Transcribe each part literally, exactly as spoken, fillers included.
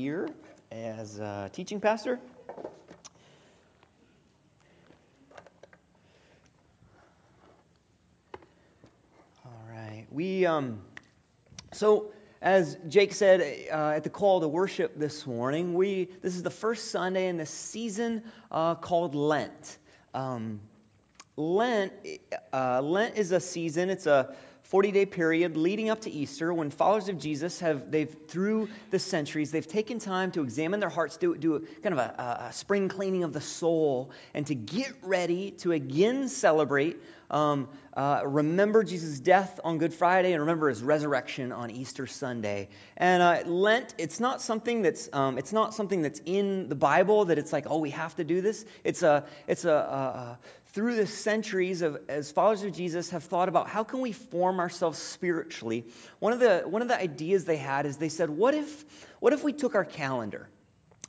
here as a teaching pastor. All right. We um, so as Jake said uh, at the call to worship this morning, we this is the first Sunday in the season uh, called Lent. Um, Lent uh, Lent is a season. It's a forty-day period leading up to Easter, when followers of Jesus have, they've, through the centuries, they've taken time to examine their hearts, do, do a, kind of a, a spring cleaning of the soul, and to get ready to again celebrate, um, uh, remember Jesus' death on Good Friday and remember his resurrection on Easter Sunday. And uh, Lent, it's not something that's, um, it's not something that's in the Bible that it's like, oh, we have to do this. It's a, it's a. a, a Through the centuries, of, as followers of Jesus have thought about how can we form ourselves spiritually, one of the one of the ideas they had is they said, what if what if we took our calendar,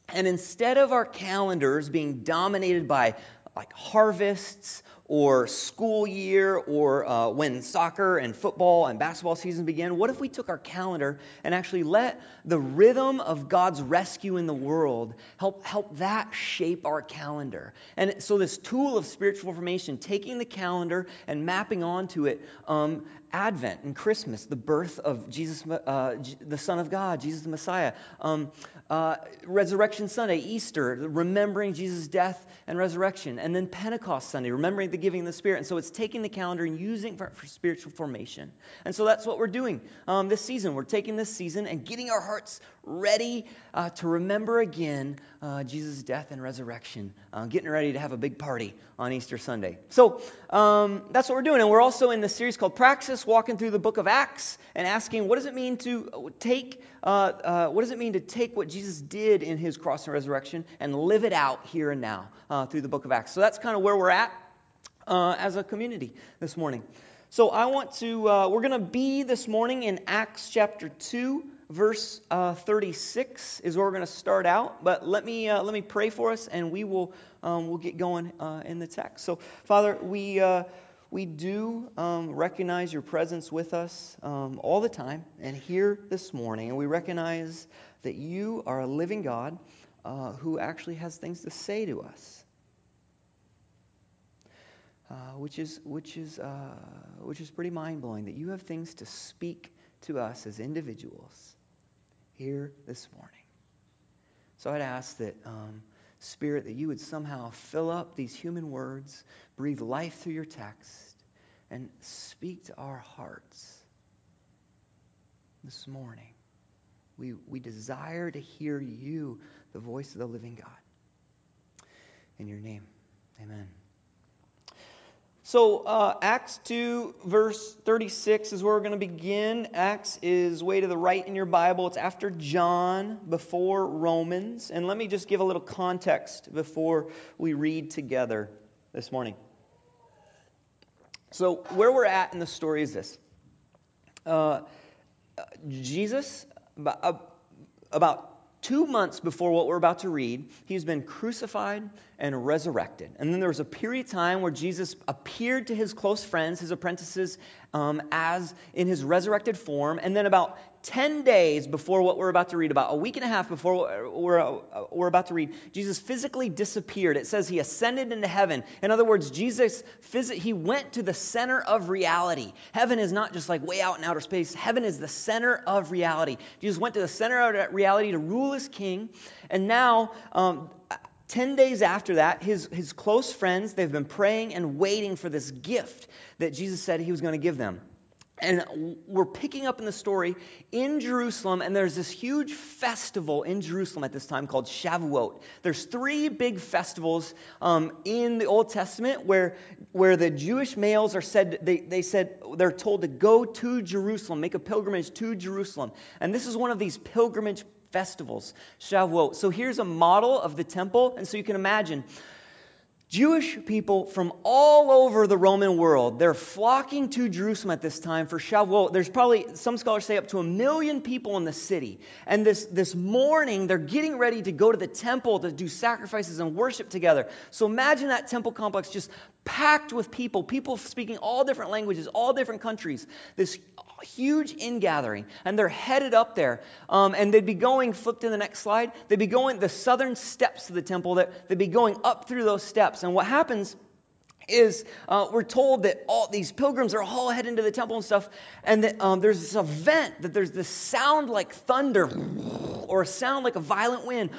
and instead of our calendars being dominated by like harvests or school year or uh, when soccer and football and basketball season begin, what if we took our calendar and actually let the rhythm of God's rescue in the world help help that shape our calendar? And so this tool of spiritual formation, taking the calendar and mapping onto it, um, Advent and Christmas, the birth of Jesus, uh, the Son of God, Jesus the Messiah, um, uh, Resurrection Sunday, Easter, remembering Jesus' death and resurrection, and then Pentecost Sunday, remembering the giving of the Spirit. And so it's taking the calendar and using it for, for spiritual formation. And so that's what we're doing um, this season. We're taking this season and getting our hearts ready uh, to remember again uh, Jesus' death and resurrection, uh, getting ready to have a big party on Easter Sunday. So um, that's what we're doing. And we're also in this series called Praxis, walking through the book of Acts and asking, what does it mean to take uh, uh, what does it mean to take what Jesus did in his cross and resurrection and live it out here and now uh, through the book of Acts? So that's kind of where we're at uh, as a community this morning. So I want to, uh, we're going to be this morning in Acts chapter two, verse uh, thirty-six is where we're going to start out. But let me uh, let me pray for us, and we will um, we'll get going uh, in the text. So Father, we. Uh, We do um, recognize your presence with us um, all the time and here this morning. And we recognize that you are a living God uh, who actually has things to say to us, uh, which is which is uh, which is pretty mind-blowing, that you have things to speak to us as individuals here this morning. So I'd ask that, um, Spirit, that you would somehow fill up these human words, breathe life through your text, and speak to our hearts this morning. We, we desire to hear you, the voice of the living God. In your name, amen. So uh, Acts two, verse thirty-six is where we're going to begin. Acts is way to the right in your Bible. It's after John, before Romans. And let me just give a little context before we read together this morning. So where we're at in the story is this. Uh, Jesus, about two months before what we're about to read, he's been crucified and resurrected. And then there was a period of time where Jesus appeared to his close friends, his apprentices, um, as in his resurrected form. And then about ten days before what we're about to read, about a week and a half before what we're, we're about to read, Jesus physically disappeared. It says he ascended into heaven. In other words, Jesus, phys- he went to the center of reality. Heaven is not just like way out in outer space. Heaven is the center of reality. Jesus went to the center of reality to rule as king. And now, um, Ten days after that, his, his close friends, they've been praying and waiting for this gift that Jesus said he was going to give them. And we're picking up in the story in Jerusalem, and there's this huge festival in Jerusalem at this time called Shavuot. There's three big festivals um, in the Old Testament where where the Jewish males are said they they said they're told to go to Jerusalem, make a pilgrimage to Jerusalem, and this is one of these pilgrimage festivals, Shavuot. So here's a model of the temple, and so you can imagine Jewish people from all over the Roman world, they're flocking to Jerusalem at this time for Shavuot. There's probably, some scholars say, up to a million people in the city. And this, this morning, they're getting ready to go to the temple to do sacrifices and worship together. So imagine that temple complex just packed with people, people speaking all different languages, all different countries. This huge ingathering, and they're headed up there. Um, and they'd be going, flip to the next slide, they'd be going the southern steps of the temple, that they'd be going up through those steps. And what happens is uh, we're told that all these pilgrims are all heading to the temple and stuff, and that um, there's this event, that there's this sound like thunder or a sound like a violent wind.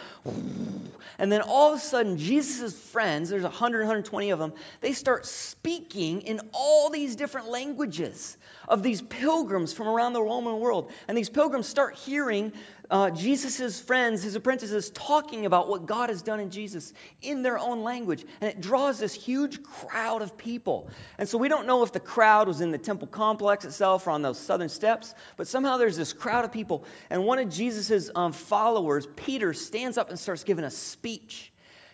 And then all of a sudden, Jesus' friends, there's one hundred, one hundred twenty of them, they start speaking in all these different languages of these pilgrims from around the Roman world. And these pilgrims start hearing uh, Jesus' friends, his apprentices, talking about what God has done in Jesus in their own language. And it draws this huge crowd of people. And so we don't know if the crowd was in the temple complex itself or on those southern steps, but somehow there's this crowd of people. And one of Jesus' um, followers, Peter, stands up and starts giving a speech.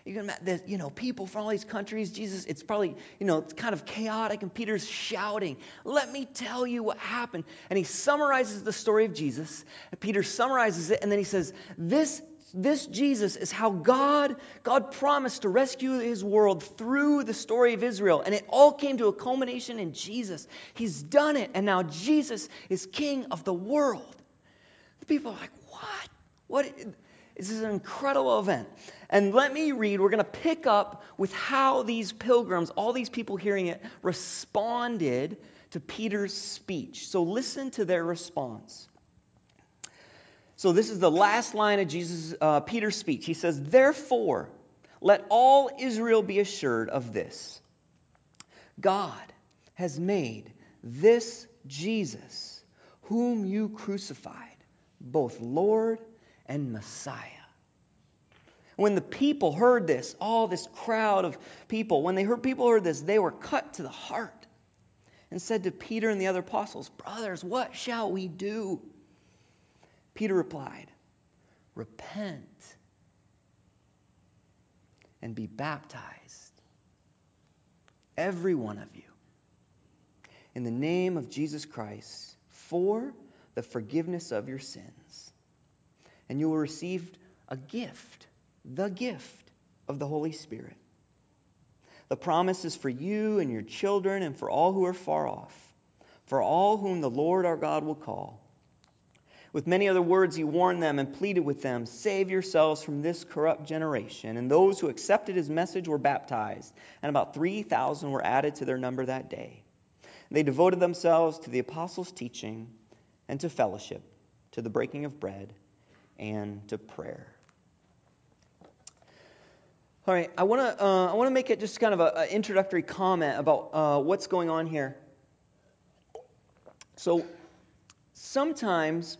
You can imagine, you know, people from all these countries, Jesus, it's probably, you know, it's kind of chaotic, and Peter's shouting, "Let me tell you what happened." And he summarizes the story of Jesus, and Peter summarizes it, and then he says, this, this Jesus is how God, God promised to rescue his world through the story of Israel, and it all came to a culmination in Jesus. He's done it, and now Jesus is king of the world. The people are like, what? What? This is an incredible event. And let me read, we're going to pick up with how these pilgrims, all these people hearing it, responded to Peter's speech. So listen to their response. So this is the last line of Jesus, uh, Peter's speech. He says, "Therefore, let all Israel be assured of this. God has made this Jesus, whom you crucified, both Lord and Messiah." When the people heard this, all this crowd of people, when they heard people heard this, they were cut to the heart and said to Peter and the other apostles, "Brothers, what shall we do?" Peter replied, "Repent and be baptized, every one of you, in the name of Jesus Christ, for the forgiveness of your sins. And you will receive a gift, the gift of the Holy Spirit. The promise is for you and your children and for all who are far off, for all whom the Lord our God will call." With many other words he warned them and pleaded with them, "Save yourselves from this corrupt generation." And those who accepted his message were baptized, and about three thousand were added to their number that day. They devoted themselves to the apostles' teaching and to fellowship, to the breaking of bread, and to prayer. All right, I want to uh, I want to make it just kind of an introductory comment about uh, what's going on here. So sometimes,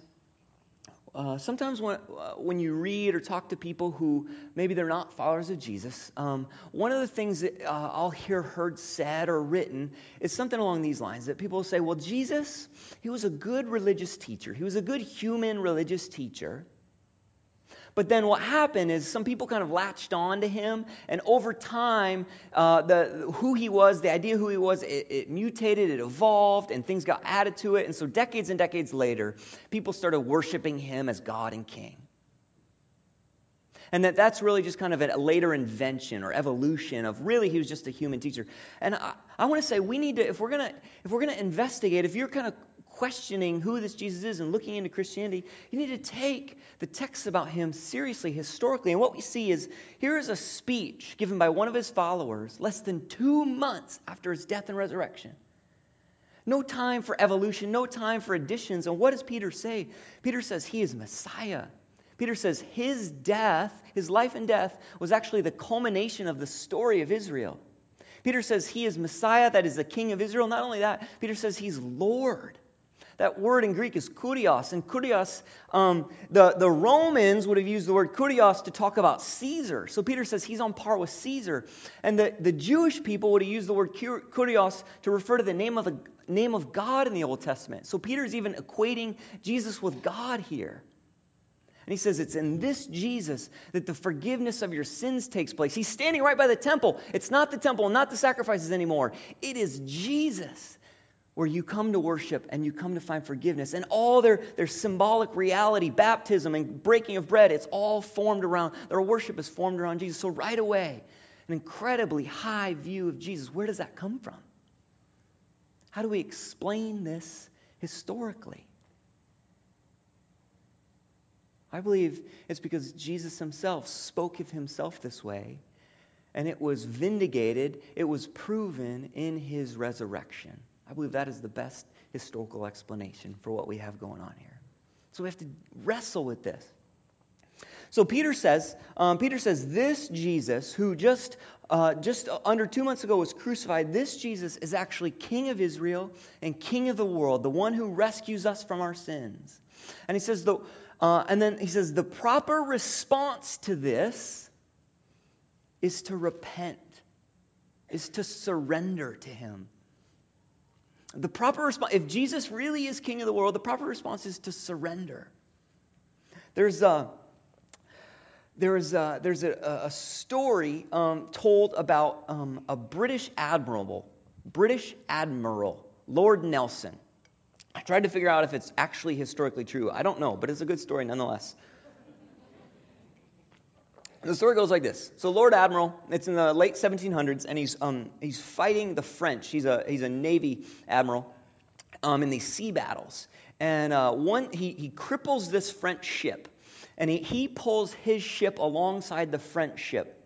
uh, sometimes when uh, when you read or talk to people who maybe they're not followers of Jesus, um, one of the things that uh, I'll hear heard said or written is something along these lines, that people will say, "Well, Jesus, he was a good religious teacher. He was a good human religious teacher." But then what happened is some people kind of latched on to him, and over time, uh, the who he was, the idea of who he was, it, it mutated, it evolved, and things got added to it. And so decades and decades later, people started worshiping him as God and King. And that that's really just kind of a later invention or evolution of really he was just a human teacher. And I, I want to say we need to, if we're gonna if we're gonna investigate, if you're kind of questioning who this Jesus is and looking into Christianity, you need to take the texts about him seriously historically. And what we see is, here is a speech given by one of his followers less than two months after his death and resurrection. No time for evolution, no time for additions. And what does Peter say? Peter says he is Messiah. Peter says his death, his life and death, was actually the culmination of the story of Israel. Peter says he is Messiah, that is the King of Israel. Not only that, Peter says he's Lord. That word in Greek is kurios, and kurios, um, the, the Romans would have used the word kurios to talk about Caesar. So Peter says he's on par with Caesar. And the, the Jewish people would have used the word kurios to refer to the name of the name of God in the Old Testament. So Peter's even equating Jesus with God here. And he says it's in this Jesus that the forgiveness of your sins takes place. He's standing right by the temple. It's not the temple, not the sacrifices anymore. It is Jesus, where you come to worship and you come to find forgiveness. And all their, their symbolic reality, baptism and breaking of bread, it's all formed around, their worship is formed around Jesus. So right away, an incredibly high view of Jesus. Where does that come from? How do we explain this historically. I believe it's because Jesus himself spoke of himself this way, and it was vindicated, it was proven in his resurrection. I believe that is the best historical explanation for what we have going on here. So we have to wrestle with this. So Peter says, um, Peter says, this Jesus who just uh, just under two months ago was crucified, this Jesus is actually King of Israel and King of the world, the one who rescues us from our sins. And he says, the, uh, and then he says, the proper response to this is to repent, is to surrender to him. The proper response, if Jesus really is King of the world, the proper response is to surrender. There's a There's a, there's a, a story um, told about um, a British admiral, British admiral, Lord Nelson. I tried to figure out if it's actually historically true. I don't know, but it's a good story nonetheless. The story goes like this. So Lord Admiral, it's in the late seventeen hundreds, and he's um, he's fighting the French. He's a he's a Navy admiral um, in these sea battles, and uh, one he he cripples this French ship. And he, he pulls his ship alongside the French ship.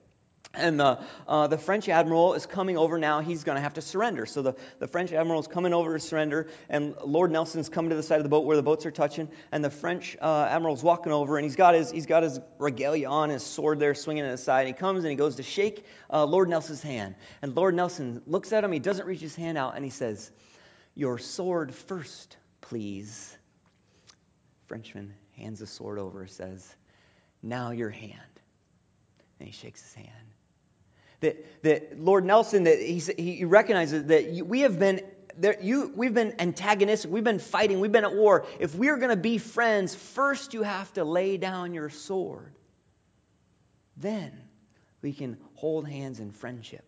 And the, uh, the French admiral is coming over now. He's going to have to surrender. So the, the French admiral is coming over to surrender. And Lord Nelson's coming to the side of the boat where the boats are touching. And the French uh, admiral's walking over. And he's got his he's got his regalia on, his sword there swinging at his side. And he comes and he goes to shake uh, Lord Nelson's hand. And Lord Nelson looks at him. He doesn't reach his hand out. And he says, "Your sword first, please." Frenchman hands the sword over, says, "Now your hand." And he shakes his hand. That that Lord Nelson, that he he recognizes that you, we have been there. You we've been antagonistic. We've been fighting. We've been at war. If we're going to be friends, first you have to lay down your sword. Then we can hold hands in friendship.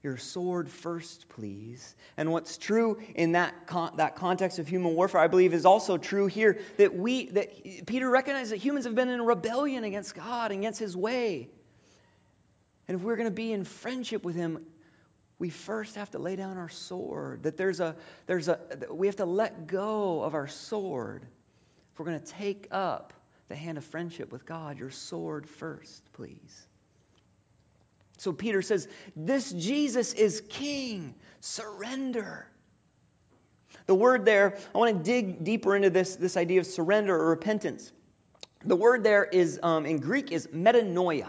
Your sword first, please. And what's true in that con- that context of human warfare, I believe, is also true here. That we that Peter recognizes that humans have been in rebellion against God, against His way. And if we're going to be in friendship with Him, we first have to lay down our sword. That there's a there's a we have to let go of our sword if we're going to take up the hand of friendship with God. Your sword first, please. So Peter says, this Jesus is King. Surrender. The word there, I want to dig deeper into this, this idea of surrender or repentance. The word there is, um, in Greek, is metanoia.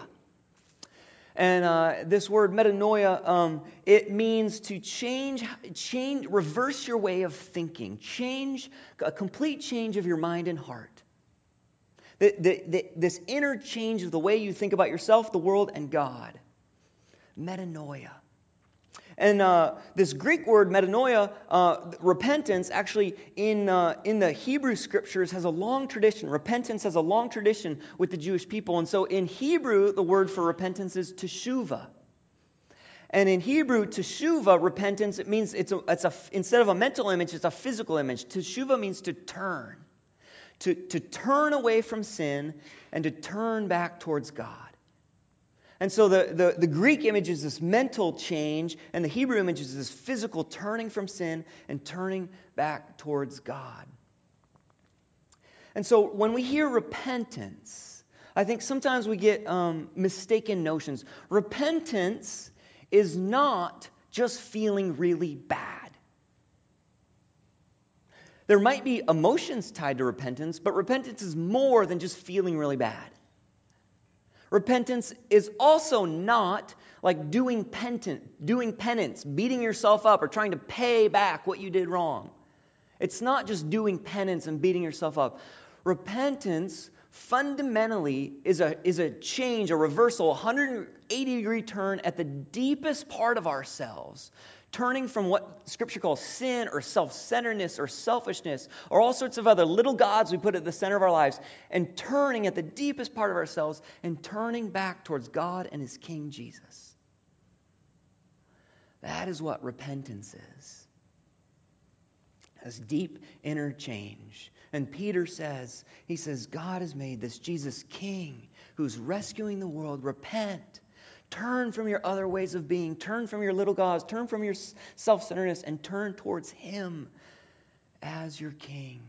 And uh, this word metanoia, um, it means to change, change, reverse your way of thinking. Change, a complete change of your mind and heart. The, the, the, this inner change of the way you think about yourself, the world, and God. Metanoia. And uh, this Greek word, metanoia, uh, repentance, actually in uh, in the Hebrew Scriptures has a long tradition. Repentance has a long tradition with the Jewish people. And so in Hebrew, the word for repentance is teshuvah. And in Hebrew, teshuvah, repentance, it means, it's a, it's a instead of a mental image, it's a physical image. Teshuvah means to turn. To, to turn away from sin and to turn back towards God. And so the, the, the Greek image is this mental change, and the Hebrew image is this physical turning from sin and turning back towards God. And so when we hear repentance, I think sometimes we get um, mistaken notions. Repentance is not just feeling really bad. There might be emotions tied to repentance, but repentance is more than just feeling really bad. Repentance is also not like doing penance, doing penance, beating yourself up or trying to pay back what you did wrong. It's not just doing penance and beating yourself up. Repentance fundamentally is a, is a change, a reversal, one hundred eighty degree turn at the deepest part of ourselves, turning from what Scripture calls sin or self-centeredness or selfishness or all sorts of other little gods we put at the center of our lives, and turning at the deepest part of ourselves and turning back towards God and His King Jesus. That is what repentance is. This deep inner change. And Peter says, he says, God has made this Jesus King who's rescuing the world. Repent. Turn from your other ways of being. Turn from your little gods. Turn from your self-centeredness and turn towards Him as your king.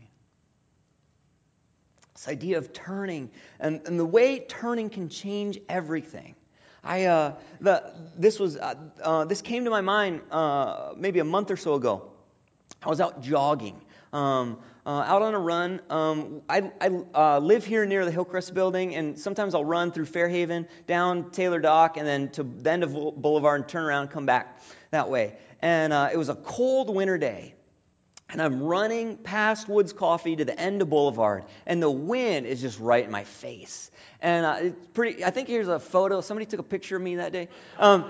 This idea of turning, and, and the way turning can change everything. I uh, the this was uh, uh, this came to my mind uh, maybe a month or so ago. I was out jogging, um, uh, out on a run. Um, I, I uh, live here near the Hillcrest building, and sometimes I'll run through Fairhaven, down Taylor Dock, and then to the end of Boulevard, and turn around and come back that way. And uh, it was a cold winter day, and I'm running past Woods Coffee to the end of Boulevard, and the wind is just right in my face. And uh, it's pretty. I think here's a photo. Somebody took a picture of me that day. Um,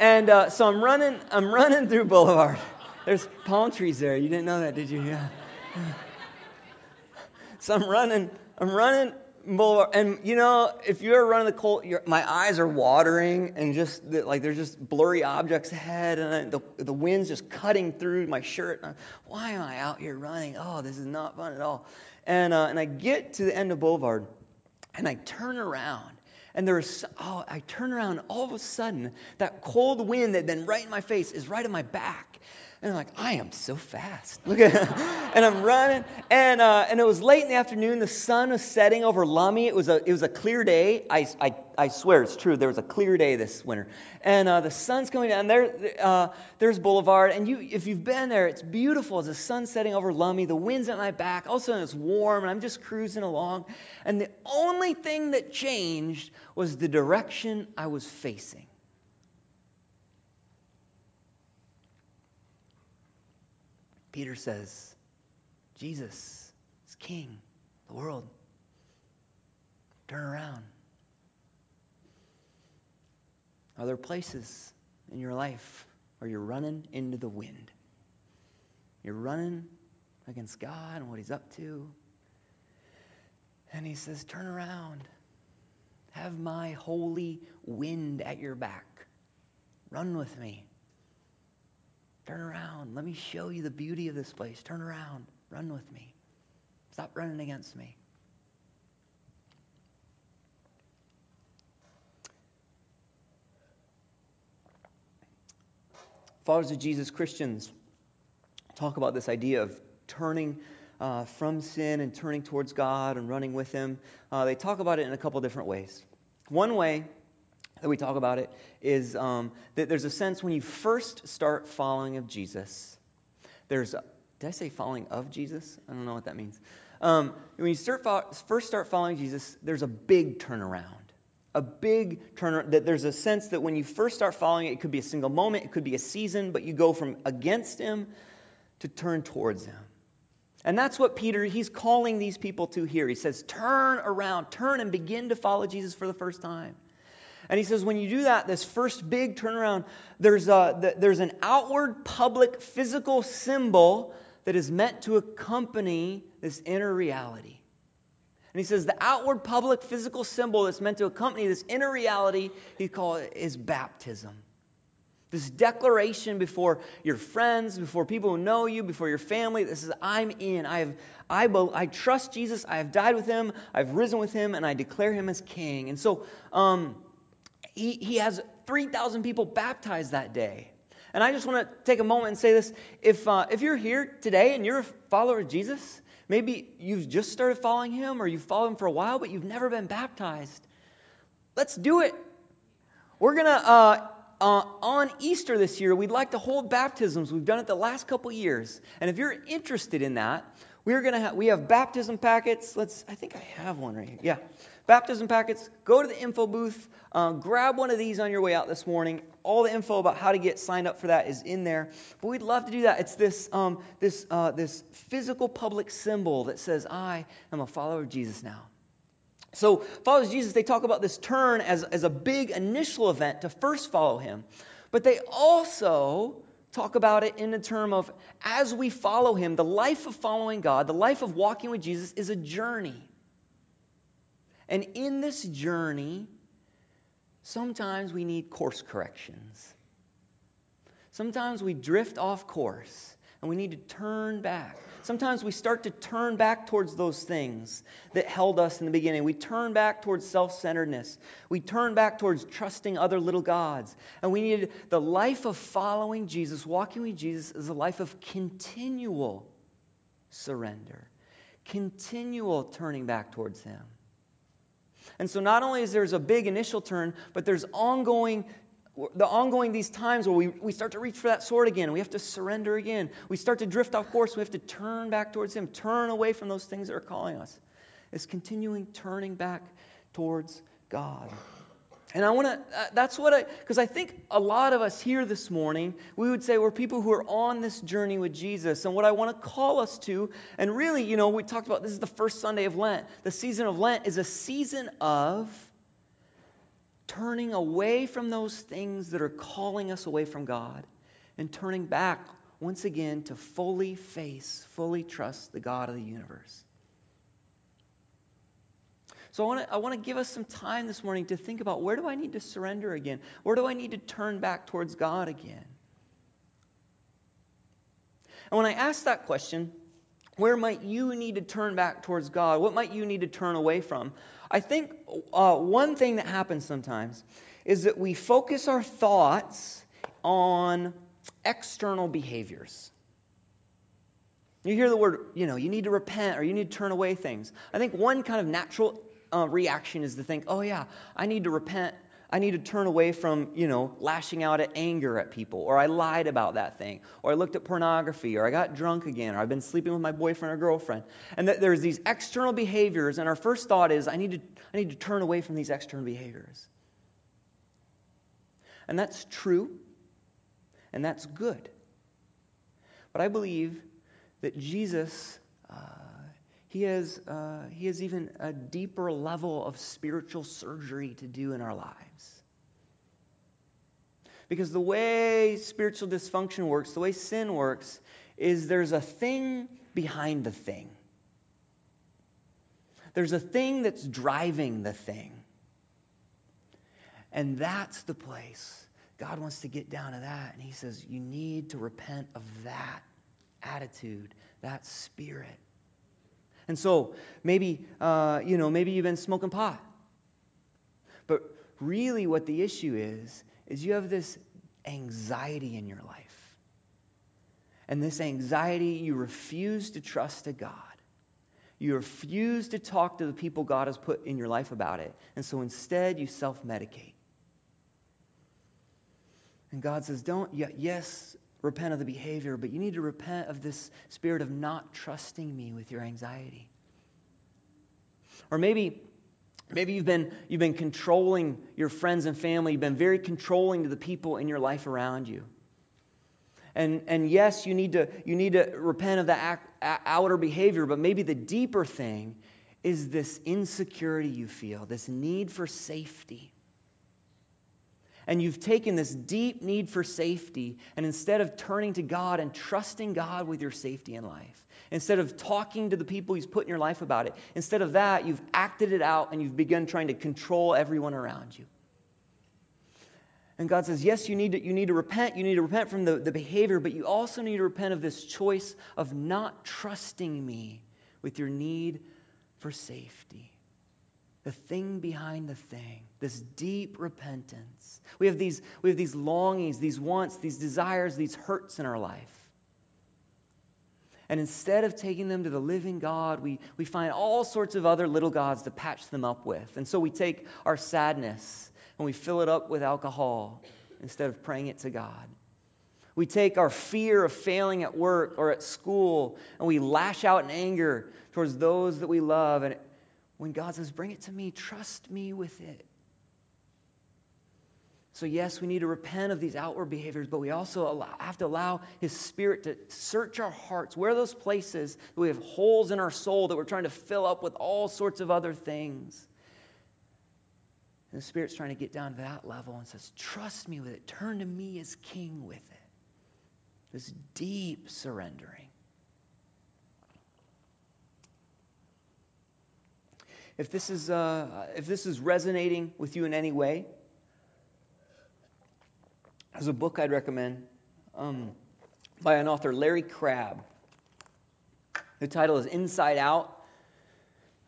and uh, so I'm running. I'm running through Boulevard. There's palm trees there. You didn't know that, did you? Yeah. So I'm running. I'm running Boulevard, and you know, if you ever run in the cold, you're, my eyes are watering, and just like there's just blurry objects ahead, and I, the the wind's just cutting through my shirt. And I, why am I out here running? Oh, this is not fun at all. And uh, and I get to the end of Boulevard. And I turn around, and there's, oh, I turn around, and all of a sudden, that cold wind that had been right in my face is right in my back. And I'm like, I am so fast. Look at it. And I'm running, and uh, and it was late in the afternoon. The sun was setting over Lummi. It was a it was a clear day. I, I, I swear it's true. There was a clear day this winter, and uh, the sun's coming down. There uh, there's Boulevard, and you if you've been there, it's beautiful. It's the sun setting over Lummi. The wind's at my back. All of a sudden it's warm, and I'm just cruising along. And the only thing that changed was the direction I was facing. Peter says, Jesus is king of the world. Turn around. Are there places in your life where you're running into the wind? You're running against God and what he's up to. And he says, turn around. Have my holy wind at your back. Run with me. Turn around. Let me show you the beauty of this place. Turn around. Run with me. Stop running against me. Followers of Jesus, Christians, talk about this idea of turning uh, from sin and turning towards God and running with him. Uh, they talk about it in a couple different ways. One way that we talk about it is um, that there's a sense when you first start following of Jesus, there's, a, did I say following of Jesus? I don't know what that means. Um, when you start fo- first start following Jesus, there's a big turnaround, a big turnaround. That there's a sense that when you first start following it, it could be a single moment, it could be a season, but you go from against him to turn towards him. And that's what Peter, he's calling these people to here. He says, turn around, turn and begin to follow Jesus for the first time. And he says, when you do that, this first big turnaround, there's a, th- there's an outward, public, physical symbol that is meant to accompany this inner reality. And he says, the outward, public, physical symbol that's meant to accompany this inner reality, he calls it is baptism. This declaration before your friends, before people who know you, before your family, this is, I'm in. I have, I, be- I trust Jesus. I have died with him. I've risen with him, and I declare him as king. And so, um... He, he has three thousand people baptized that day. And I just want to take a moment and say this. If uh, if you're here today and you're a follower of Jesus, maybe you've just started following him or you've followed him for a while, but you've never been baptized. Let's do it. We're going to, uh, uh, on Easter this year, we'd like to hold baptisms. We've done it the last couple years. And if you're interested in that, we're going to ha- we have baptism packets. Let's. I think I have one right here. Yeah. Baptism packets, go to the info booth, uh, grab one of these on your way out this morning. All the info about how to get signed up for that is in there. But we'd love to do that. It's this um, this uh, this physical public symbol that says, I am a follower of Jesus now. So followers of Jesus, they talk about this turn as, as a big initial event to first follow him. But they also talk about it in the term of as we follow him, the life of following God, the life of walking with Jesus is a journey. And in this journey, sometimes we need course corrections. Sometimes we drift off course, and we need to turn back. Sometimes we start to turn back towards those things that held us in the beginning. We turn back towards self-centeredness. We turn back towards trusting other little gods. And we need the life of following Jesus, walking with Jesus, is a life of continual surrender. Continual turning back towards Him. And so not only is there's a big initial turn, but there's ongoing, the ongoing these times where we, we start to reach for that sword again. We have to surrender again. We start to drift off course. We have to turn back towards Him. Turn away from those things that are calling us. It's continuing turning back towards God. And I want to, uh, that's what I, because I think a lot of us here this morning, we would say we're people who are on this journey with Jesus. And what I want to call us to, and really, you know, we talked about this is the first Sunday of Lent. The season of Lent is a season of turning away from those things that are calling us away from God and turning back once again to fully face, fully trust the God of the universe. So I want to I want to give us some time this morning to think about, where do I need to surrender again? Where do I need to turn back towards God again? And when I ask that question, where might you need to turn back towards God? What might you need to turn away from? I think uh, one thing that happens sometimes is that we focus our thoughts on external behaviors. You hear the word, you know, you need to repent or you need to turn away things. I think one kind of natural Uh, reaction is to think, oh yeah, I need to repent. I need to turn away from, you know, lashing out at anger at people, or I lied about that thing, or I looked at pornography, or I got drunk again, or I've been sleeping with my boyfriend or girlfriend. And that there's these external behaviors, and our first thought is, I need to, I need to turn away from these external behaviors. And that's true, and that's good. But I believe that Jesus, uh, He has, uh, he has even a deeper level of spiritual surgery to do in our lives. Because the way spiritual dysfunction works, the way sin works, is there's a thing behind the thing. There's a thing that's driving the thing. And that's the place. God wants to get down to that. And He says, you need to repent of that attitude, that spirit. And so maybe, uh, you know, maybe you've been smoking pot. But really what the issue is, is you have this anxiety in your life. And this anxiety, you refuse to trust to God. You refuse to talk to the people God has put in your life about it. And so instead, you self-medicate. And God says, don't, yes, repent of the behavior, but you need to repent of this spirit of not trusting me with your anxiety. Or maybe, maybe you've been you've been controlling your friends and family. You've been very controlling to the people in your life around you. And and yes, you need to you need to repent of the act, outer behavior, but maybe the deeper thing is this insecurity you feel, this need for safety. And you've taken this deep need for safety, and instead of turning to God and trusting God with your safety in life, instead of talking to the people He's put in your life about it, instead of that, you've acted it out and you've begun trying to control everyone around you. And God says, yes, you need to, you need to repent. You need to repent from the, the behavior, but you also need to repent of this choice of not trusting me with your need for safety. The thing behind the thing, this deep repentance. We have these, we have these longings, these wants, these desires, these hurts in our life. And instead of taking them to the living God, we, we find all sorts of other little gods to patch them up with. And so we take our sadness and we fill it up with alcohol instead of praying it to God. We take our fear of failing at work or at school and we lash out in anger towards those that we love, and it, when God says, bring it to me, trust me with it. So yes, we need to repent of these outward behaviors, but we also allow, have to allow His Spirit to search our hearts. Where are those places that we have holes in our soul that we're trying to fill up with all sorts of other things? And the Spirit's trying to get down to that level and says, trust me with it. Turn to me as King with it. This deep surrendering. If this is uh, if this is resonating with you in any way, there's a book I'd recommend um, by an author, Larry Crabb. The title is Inside Out.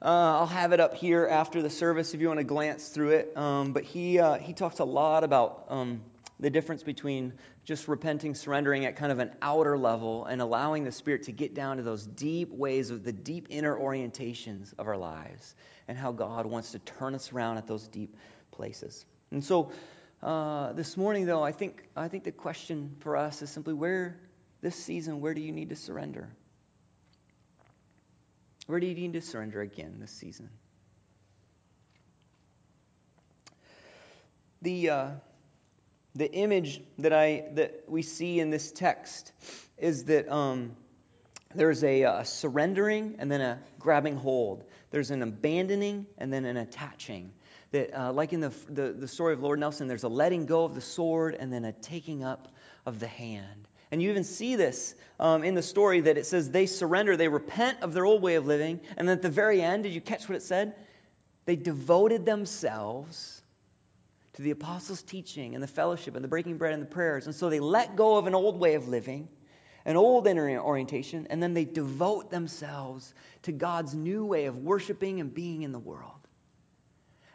Uh, I'll have it up here after the service if you want to glance through it. Um, but he uh, he talks a lot about um, the difference between just repenting, surrendering at kind of an outer level and allowing the Spirit to get down to those deep ways of the deep inner orientations of our lives and how God wants to turn us around at those deep places. And so uh, this morning, though, I think I think the question for us is simply where this season, where do you need to surrender? Where do you need to surrender again this season? The uh, the image that I that we see in this text is that um, there's a, a surrendering and then a grabbing hold. There's an abandoning and then an attaching. That uh, like in the, the the story of Lord Nelson, there's a letting go of the sword and then a taking up of the hand. And you even see this um, in the story that it says they surrender, they repent of their old way of living, and then at the very end, did you catch what it said? They devoted themselves to the apostles' teaching and the fellowship and the breaking bread and the prayers. And so they let go of an old way of living, an old inner orientation, and then they devote themselves to God's new way of worshiping and being in the world.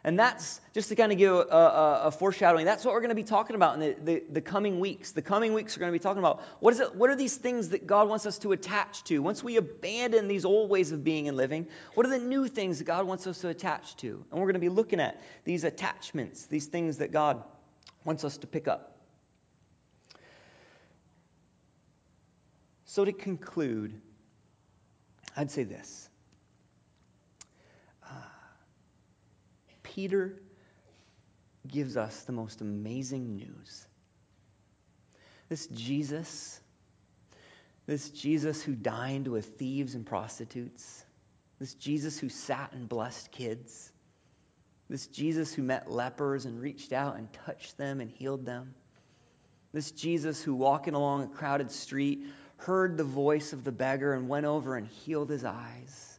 And that's, just to kind of give a, a, a foreshadowing, that's what we're going to be talking about in the, the, the coming weeks. The coming weeks are going to be talking about what is it? What are these things that God wants us to attach to? Once we abandon these old ways of being and living, what are the new things that God wants us to attach to? And we're going to be looking at these attachments, these things that God wants us to pick up. So to conclude, I'd say this. Peter gives us the most amazing news. This Jesus, this Jesus who dined with thieves and prostitutes, this Jesus who sat and blessed kids, this Jesus who met lepers and reached out and touched them and healed them, this Jesus who, walking along a crowded street, heard the voice of the beggar and went over and healed his eyes.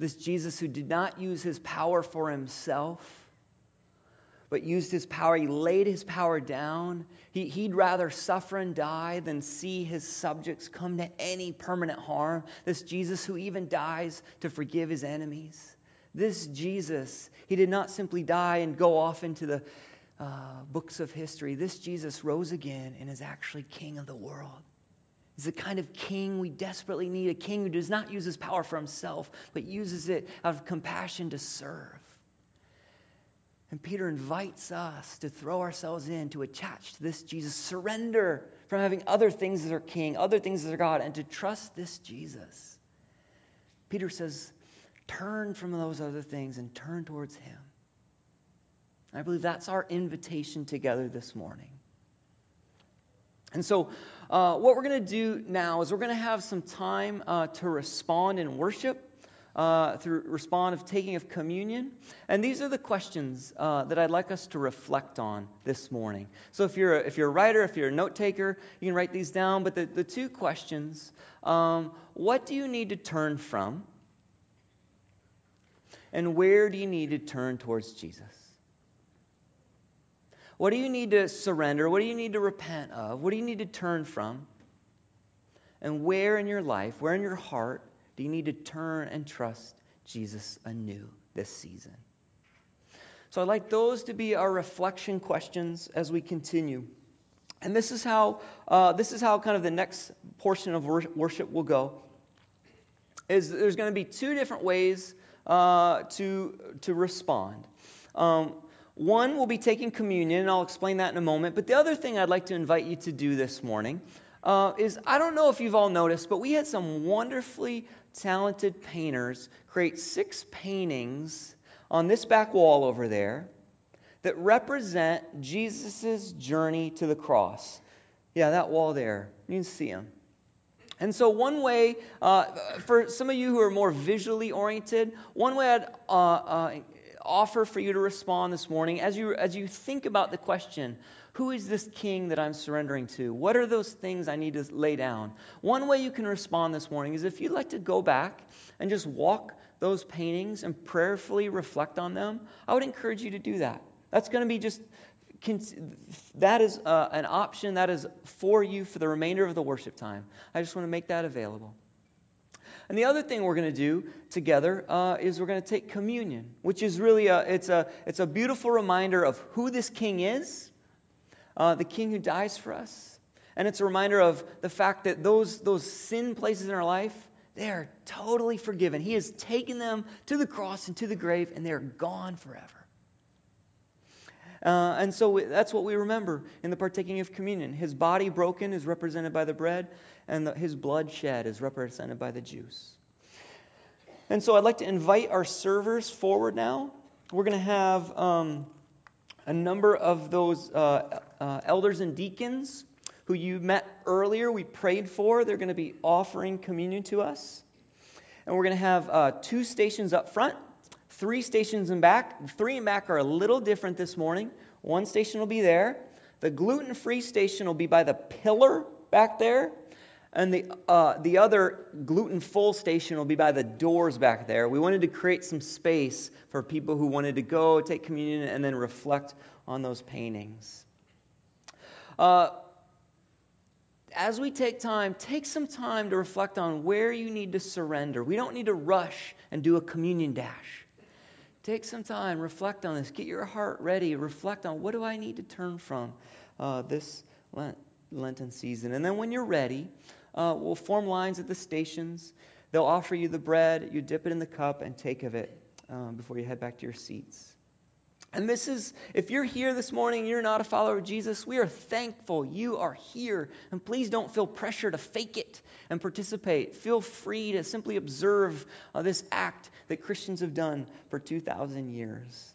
This Jesus who did not use his power for himself, but used his power. He laid his power down. He, he'd rather suffer and die than see his subjects come to any permanent harm. This Jesus who even dies to forgive his enemies. This Jesus, he did not simply die and go off into the uh, books of history. This Jesus rose again and is actually King of the world. He's the kind of king we desperately need, a king who does not use his power for himself, but uses it out of compassion to serve. And Peter invites us to throw ourselves in, to attach to this Jesus, surrender from having other things as our king, other things as our God, and to trust this Jesus. Peter says, turn from those other things and turn towards him. I believe that's our invitation together this morning. And so, Uh, what we're going to do now is we're going to have some time uh, to respond in worship, uh, through respond of taking of communion. And these are the questions uh, that I'd like us to reflect on this morning. So if you're a, if you're a writer, if you're a note taker, you can write these down. But the, the two questions, um, what do you need to turn from? And where do you need to turn towards Jesus? What do you need to surrender? What do you need to repent of? What do you need to turn from? And where in your life, where in your heart, do you need to turn and trust Jesus anew this season? So I'd like those to be our reflection questions as we continue. And this is how uh, this is how kind of the next portion of worship will go. Is there's going to be two different ways uh, to to respond. Um, One will be taking communion, and I'll explain that in a moment. But the other thing I'd like to invite you to do this morning uh, is, I don't know if you've all noticed, but we had some wonderfully talented painters create six paintings on this back wall over there that represent Jesus' journey to the cross. Yeah, that wall there. You can see them. And so one way, uh, for some of you who are more visually oriented, one way I'd uh, uh, offer for you to respond this morning as you as you think about the question, who is this king that I'm surrendering to? What are those things I need to lay down? One way you can respond this morning is if you'd like to go back and just walk those paintings and prayerfully reflect on them, I would encourage you to do that. That's going to be just, that is uh, an option that is for you for the remainder of the worship time. I just want to make that available. And the other thing we're going to do together uh, is we're going to take communion, which is really a, it's a it's a beautiful reminder of who this king is, uh, the King who dies for us. And it's a reminder of the fact that those, those sin places in our life, they are totally forgiven. He has taken them to the cross and to the grave, and they are gone forever. Uh, and so we, that's what we remember in the partaking of communion. His body broken is represented by the bread, and the, his blood shed is represented by the juice. And so I'd like to invite our servers forward now. We're going to have um, a number of those uh, uh, elders and deacons who you met earlier, we prayed for. They're going to be offering communion to us. And we're going to have uh, two stations up front. Three stations in back. Three in back are a little different this morning. One station will be there. The gluten-free station will be by the pillar back there. And the uh, the other gluten-full station will be by the doors back there. We wanted to create some space for people who wanted to go take communion and then reflect on those paintings. Uh, as we take time, take some time to reflect on where you need to surrender. We don't need to rush and do a communion dash. Take some time, reflect on this. Get your heart ready. Reflect on what do I need to turn from uh, this Lent, Lenten season. And then when you're ready, uh, we'll form lines at the stations. They'll offer you the bread. You dip it in the cup and take of it um, before you head back to your seats. And this is, if you're here this morning and you're not a follower of Jesus, we are thankful you are here. And please don't feel pressure to fake it and participate. Feel free to simply observe uh, this act that Christians have done for two thousand years.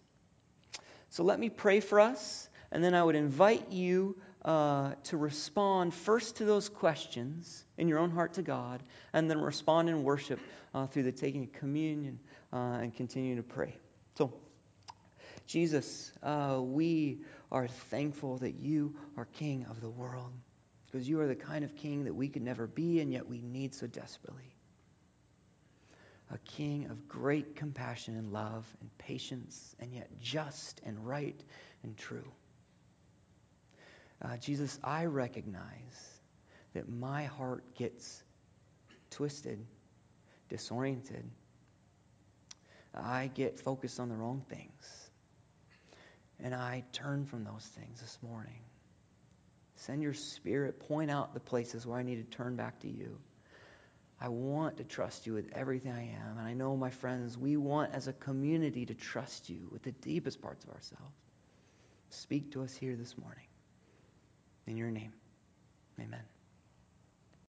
So let me pray for us, and then I would invite you uh, to respond first to those questions in your own heart to God, and then respond in worship uh, through the taking of communion uh, and continue to pray. So, Jesus, uh, we are thankful that you are King of the world, because you are the kind of King that we could never be, and yet we need so desperately. A King of great compassion and love and patience, and yet just and right and true. Uh, Jesus, I recognize that my heart gets twisted, disoriented. I get focused on the wrong things, and I turn from those things this morning. Send your Spirit, point out the places where I need to turn back to you. I want to trust you with everything I am. And I know, my friends, we want as a community to trust you with the deepest parts of ourselves. Speak to us here this morning. In your name, amen.